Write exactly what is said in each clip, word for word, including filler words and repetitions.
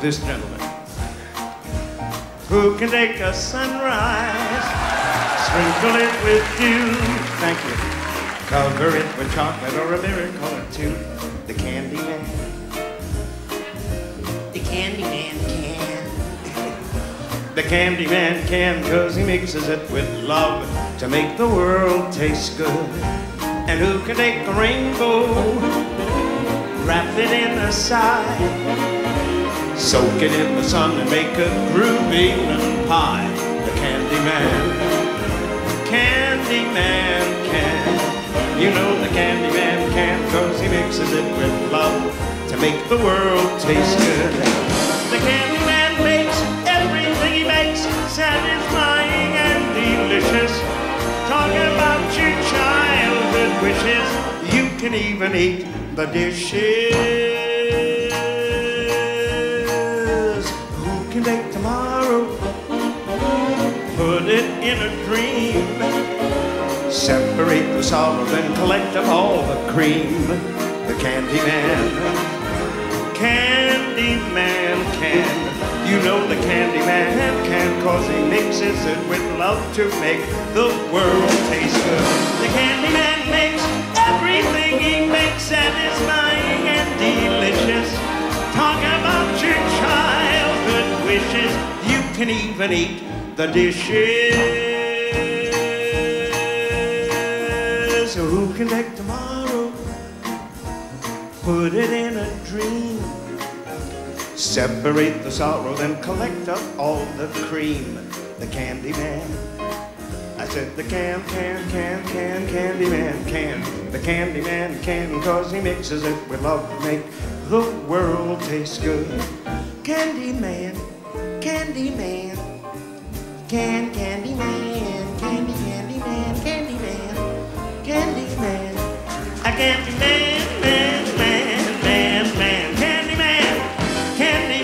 this gentleman who can take a sunrise, sprinkle it with dew. Thank you. Cover it with chocolate or a miracle or two. The Candy Man. The Candy Man can. The Candy Man can, cause he mixes it with love to make the world taste good. And who can take the rainbow, wrap it in a side, soak it in the sun and make a groovy little pie. The Candy Man, Candy Man can. You know the Candy Man can, cause he mixes it with love to make the world taste good. The Candy Man makes everything he makes satisfying and delicious. Talk about your childhood wishes. You can even eat the dishes. Who can take tomorrow, put it in a dream, separate the solid and collect up all the cream? The Candy Man, Candy Man can. You know the Candy Man can, cause he mixes it with love to make the world taste good. The Candy Man makes everything he makes satisfying and delicious. Talk about your childhood wishes. You can even eat the dishes. So who can take tomorrow, put it in a dream, separate the sorrow, then collect up all the cream? The Candy Man. I said the can, can, can, can, Candy Man can. The Candy Man can, cause he mixes it with love to make the world taste good. Candy Man, Candy Man, can, Candy Man, Candy, Candy Man, Candy Man, Candy Man, a Candy Man, man, man, man, man, Candy Man, Candy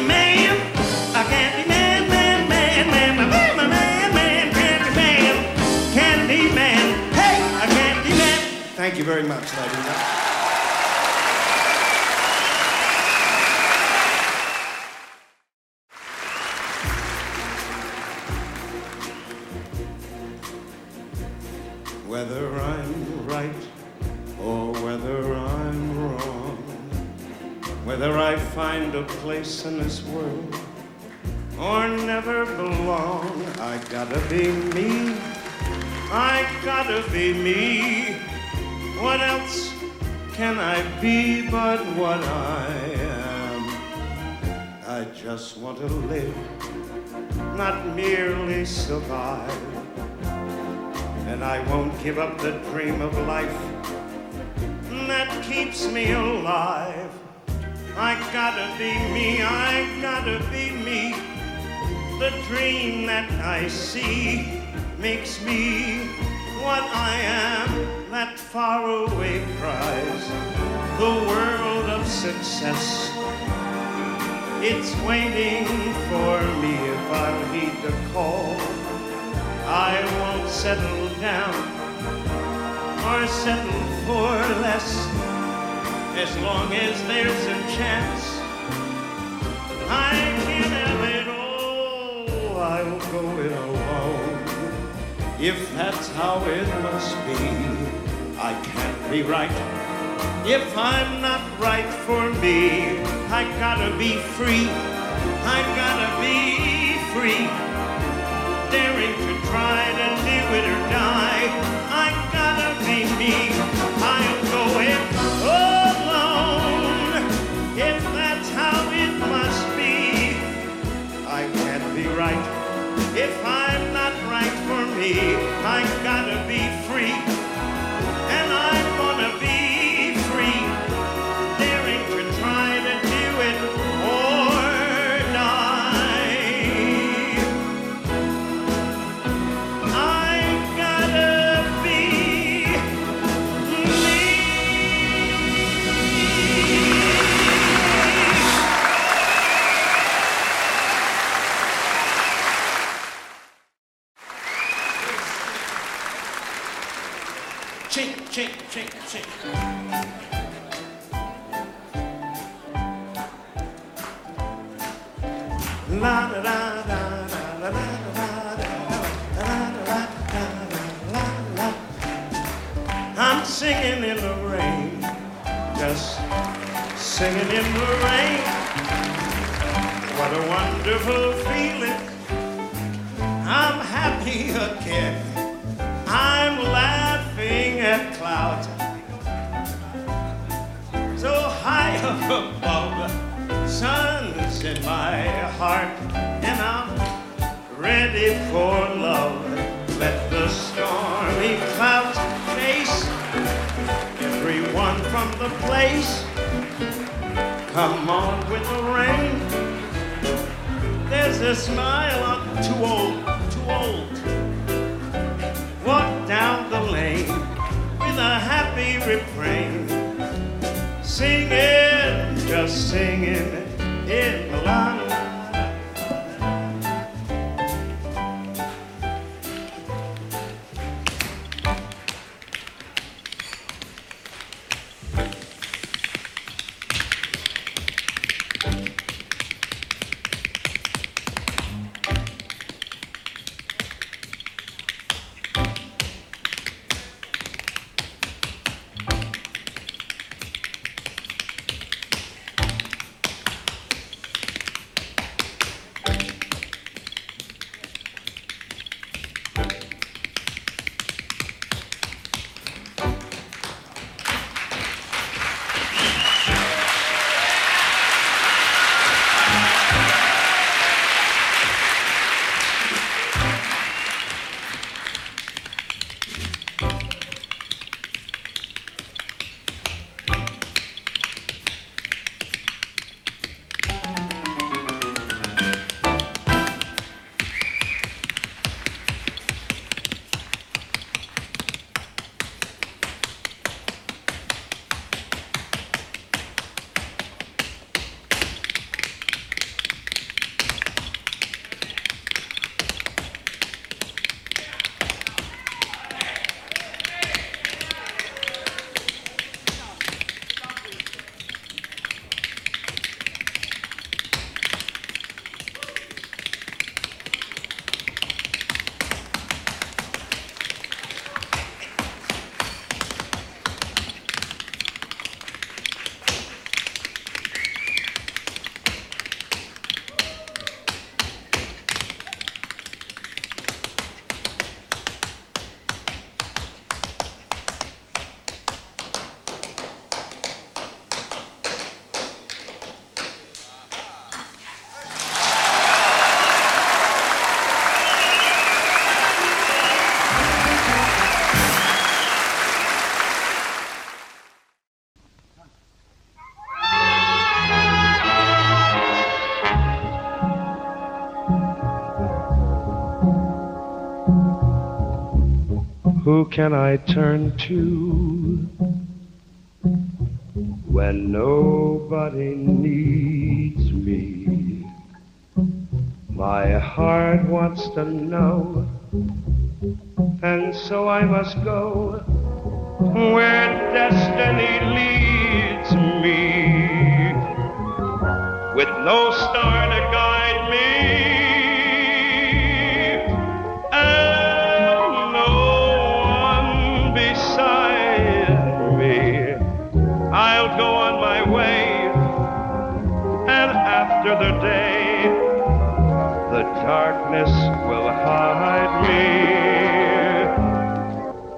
Man, a Candy Man. Thank you very much, ladies and gentlemen. Whether I'm right or whether I'm wrong, whether I find a place in this world or never belong, I gotta be me. I gotta be me. What else can I be but what I am? I just want to live, not merely survive. And I won't give up the dream of life that keeps me alive. I gotta be me, I gotta be me. The dream that I see makes me what I am, that faraway prize, the world of success. It's waiting for me if I heed the call. I won't settle down or settle for less. As long as there's a chance, I can have it all. I'll go it alone. If that's how it must be, I can't be right. If I'm not right for me, I gotta be free. I gotta be free. Daring to try to do it or die. I gotta be me. I'll go it alone. If that's how it must be, I can't be right. If I'm not right for me, I gotta be free, and I'm gonna be free, daring to try to do it or die. I gotta be me. la la la la la. I'm singing in the rain, just singing in the rain. What a wonderful feeling. I'm happy again. I'm laughing at clouds so high up above. Sun's in my heart, and I'm ready for love. Let the stormy clouds chase everyone from the place. Come on with the rain. There's a smile on too old, too old. Walk down the lane with a happy refrain. Singing, just singing in the line. Who can I turn to when nobody needs me? My heart wants to know, and so I must go where destiny leads me. With no star to guide me, I'll go on my way, and after the day, the darkness will hide me.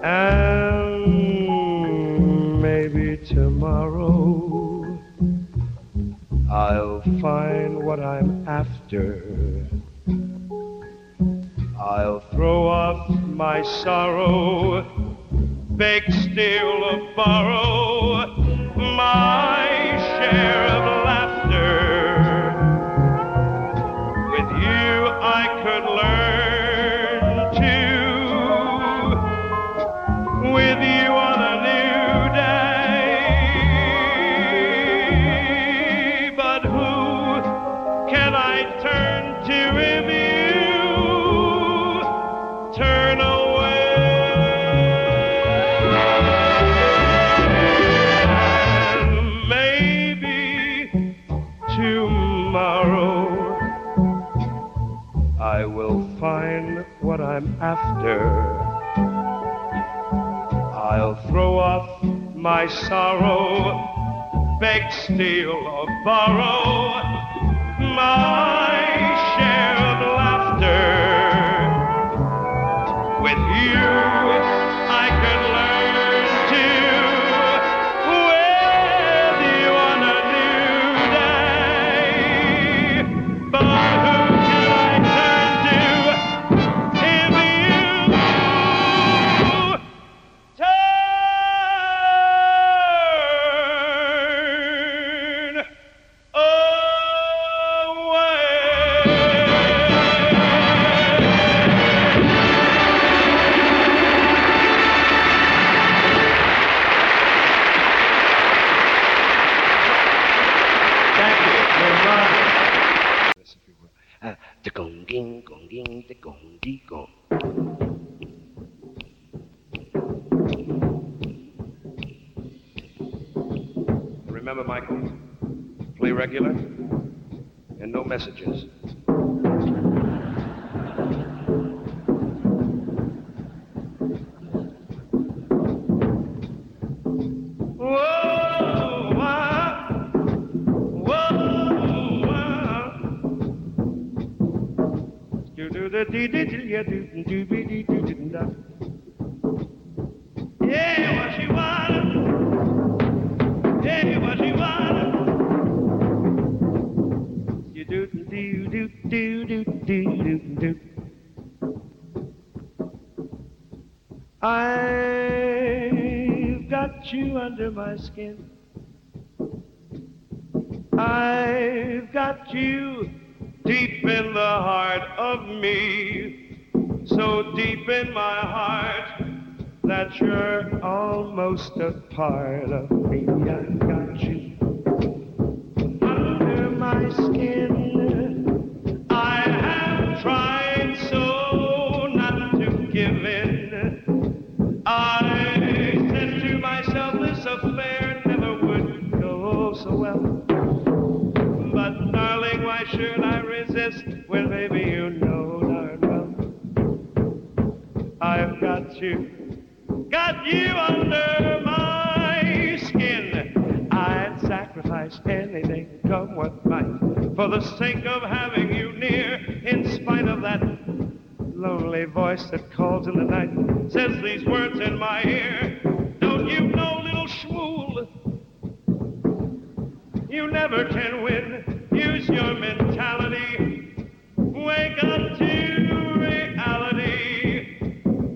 And maybe tomorrow, I'll find what I'm after. I'll throw off my sorrow, beg, steal, or borrow my share of laughter. With you I could learn to, with you on a new day. But who can I turn to if you turn away? Tomorrow I will find what I'm after. I'll throw off my sorrow, beg, steal, or borrow my share of laughter. With you, I can learn to with you on a new day. But who can I turn to if you turn away? Remember, Michael, play regular and no messages. Yeah, what she wanted. Yeah, what she wanted. You do do do do do do do. I've got you under my skin. I've got you deep in the heart of me, so deep in my heart that you're almost a part of me. I've got you under my skin. I have tried so not to give in. I said to myself this affair never would go so well. But darling, why should I resist? Well, baby, you know darn well I've got you, got you under my skin. I'd sacrifice anything, come what might, for the sake of having you near, in spite of that lonely voice that calls in the night, says these words in my ear. Don't you know, little schmool, you never can win. Use your mentality. Wake up to reality.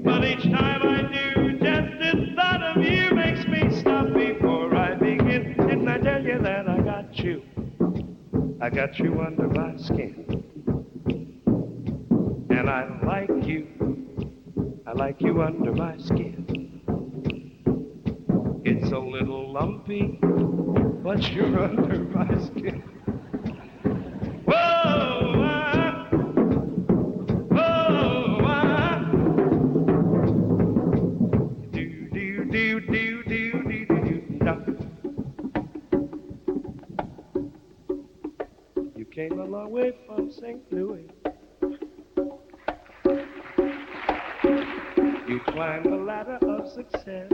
But each time I do, just the thought of you makes me stop before I begin. Didn't I tell you that I got you? I got you under my skin. And I like you. I like you under my skin. It's a little lumpy, but you're under my skin. Whoa, I, whoa, I. Do, do, do, do, do, do, do, do. You came a long way from Saint Louis. You climbed the ladder of success.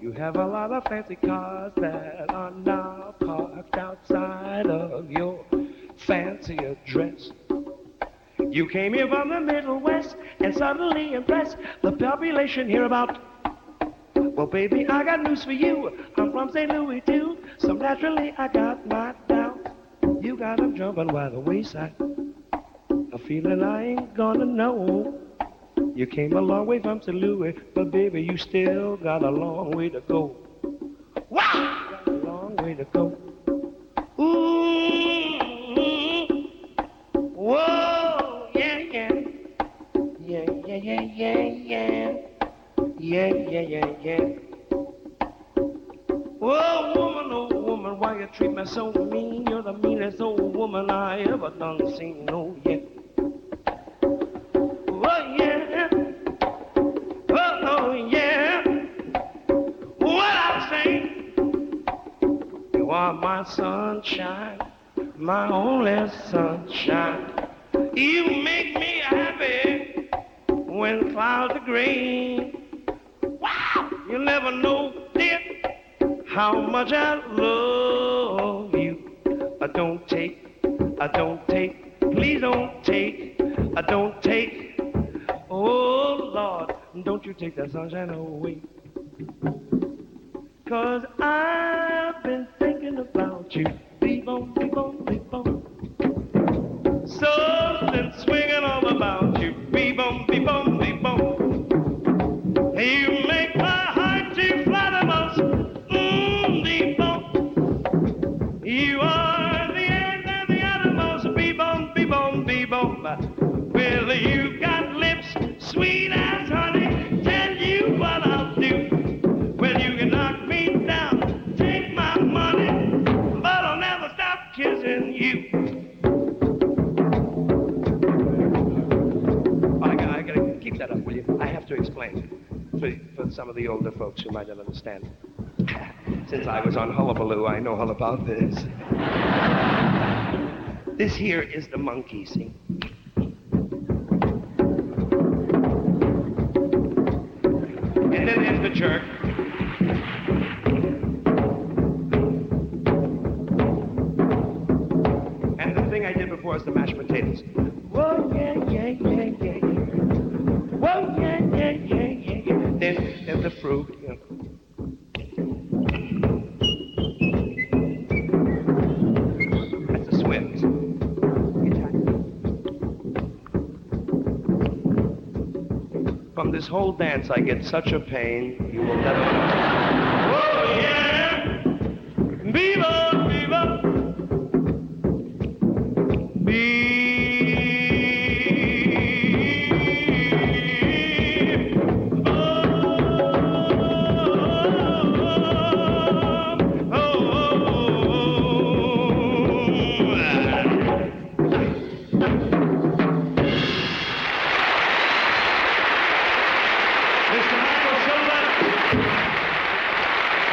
You have a lot of fancy cars that are now parked outside of your fancy address. You came here from the Middle West and suddenly impressed the population hereabout. Well, baby, I got news for you. I'm from Saint Louis, too, so naturally I got my doubts. You got them jumping by the wayside, a feeling I ain't gonna know. You came a long way from Saint Louis, but baby, you still got a long way to go. Wow! Got a long way to go. Ooh! Whoa! Yeah, yeah. Yeah, yeah, yeah, yeah, yeah. Yeah, yeah, yeah, yeah. Whoa, woman, oh, woman, why you treat me so mean? You're the meanest old woman I ever done seen, oh, yeah. Oh, yeah. You are my sunshine, my only sunshine. You make me happy when clouds are gray. Wow, you never know, dear, how much I love you. I don't take, I don't take, please don't take, I don't take. Oh Lord, don't you take that sunshine away. 'Cause I've been thinking about you, be-bom, be-bom, be-bom. Something's swinging all about you, be-bom, be-bom, be-bom. You make my heart to flutter most, mmm, be-bom. You are the end and the uttermost, be-bom, be-bom, be-bom. Well, you got lips sweet as honey, tell you what I'll do. Kissing you. Oh, I gotta, I gotta keep that up, will you? I have to explain for, for some of the older folks who might not understand. Since I was on Hullabaloo, I know all about this. This here is the monkey, see? And then there's the jerk. I did before is the mashed potatoes. Whoa, yeah, yeah, yeah, yeah, yeah. Whoa, yeah, yeah, yeah, yeah, yeah. Then, then the fruit, you know. That's the Swift. From this whole dance, I get such a pain, you will never know. Whoa, yeah! Viva!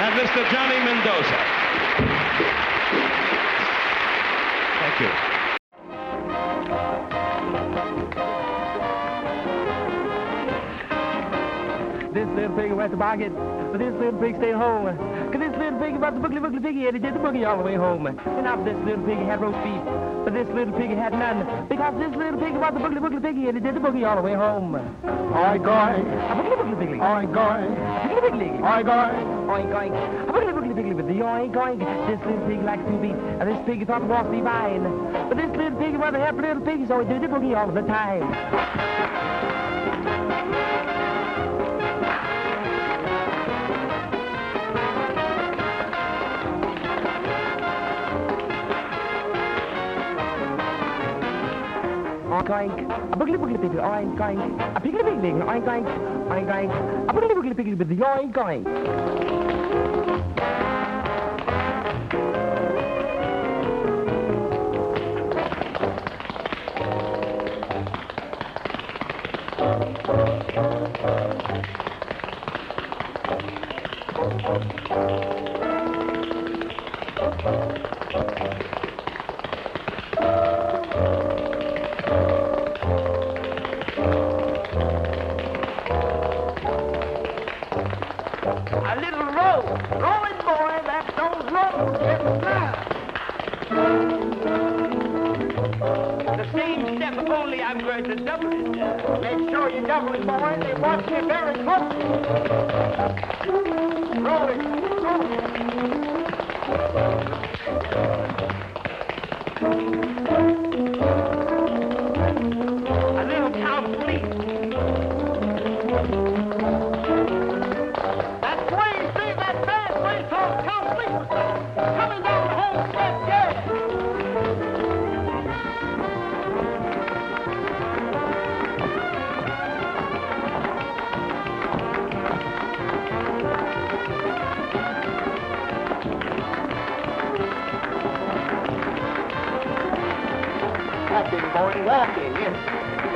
And Mister Johnny Mendoza. Thank you. This little pig went to market, but this little pig stayed home. 'Cause this little pig brought the boogly boogly piggy and he did the boogie all the way home. And after this little pig had roast beef, but this little pig had none. Because this little pig brought the boogly boogly piggy and he did the boogie all the way home. Oi, goi. A boogly boogly piggy. Oi, goi. Boogly boogly. Oi, goi. Oink, oink. A boogly boogly piggy with the oink, oink. This little pig likes to beat, and this pig thought was the vine. But this little pig wanted to help little pig, so he did the boogie all the time. Oink, oink. A boogly boogly piggy, oink, oink. A piggy piggy, oink, oink. Oink, oink. A boogly boogly piggy with the oink, oink. A little roll, rolling boy, that don't roll, just now. The same step, only I'm going to double it. Make sure you double it, boy, they watch you very closely. Roll it, roll it. A little complete. Coming down the whole step, yeah. Laughing, boy, laughing, yes.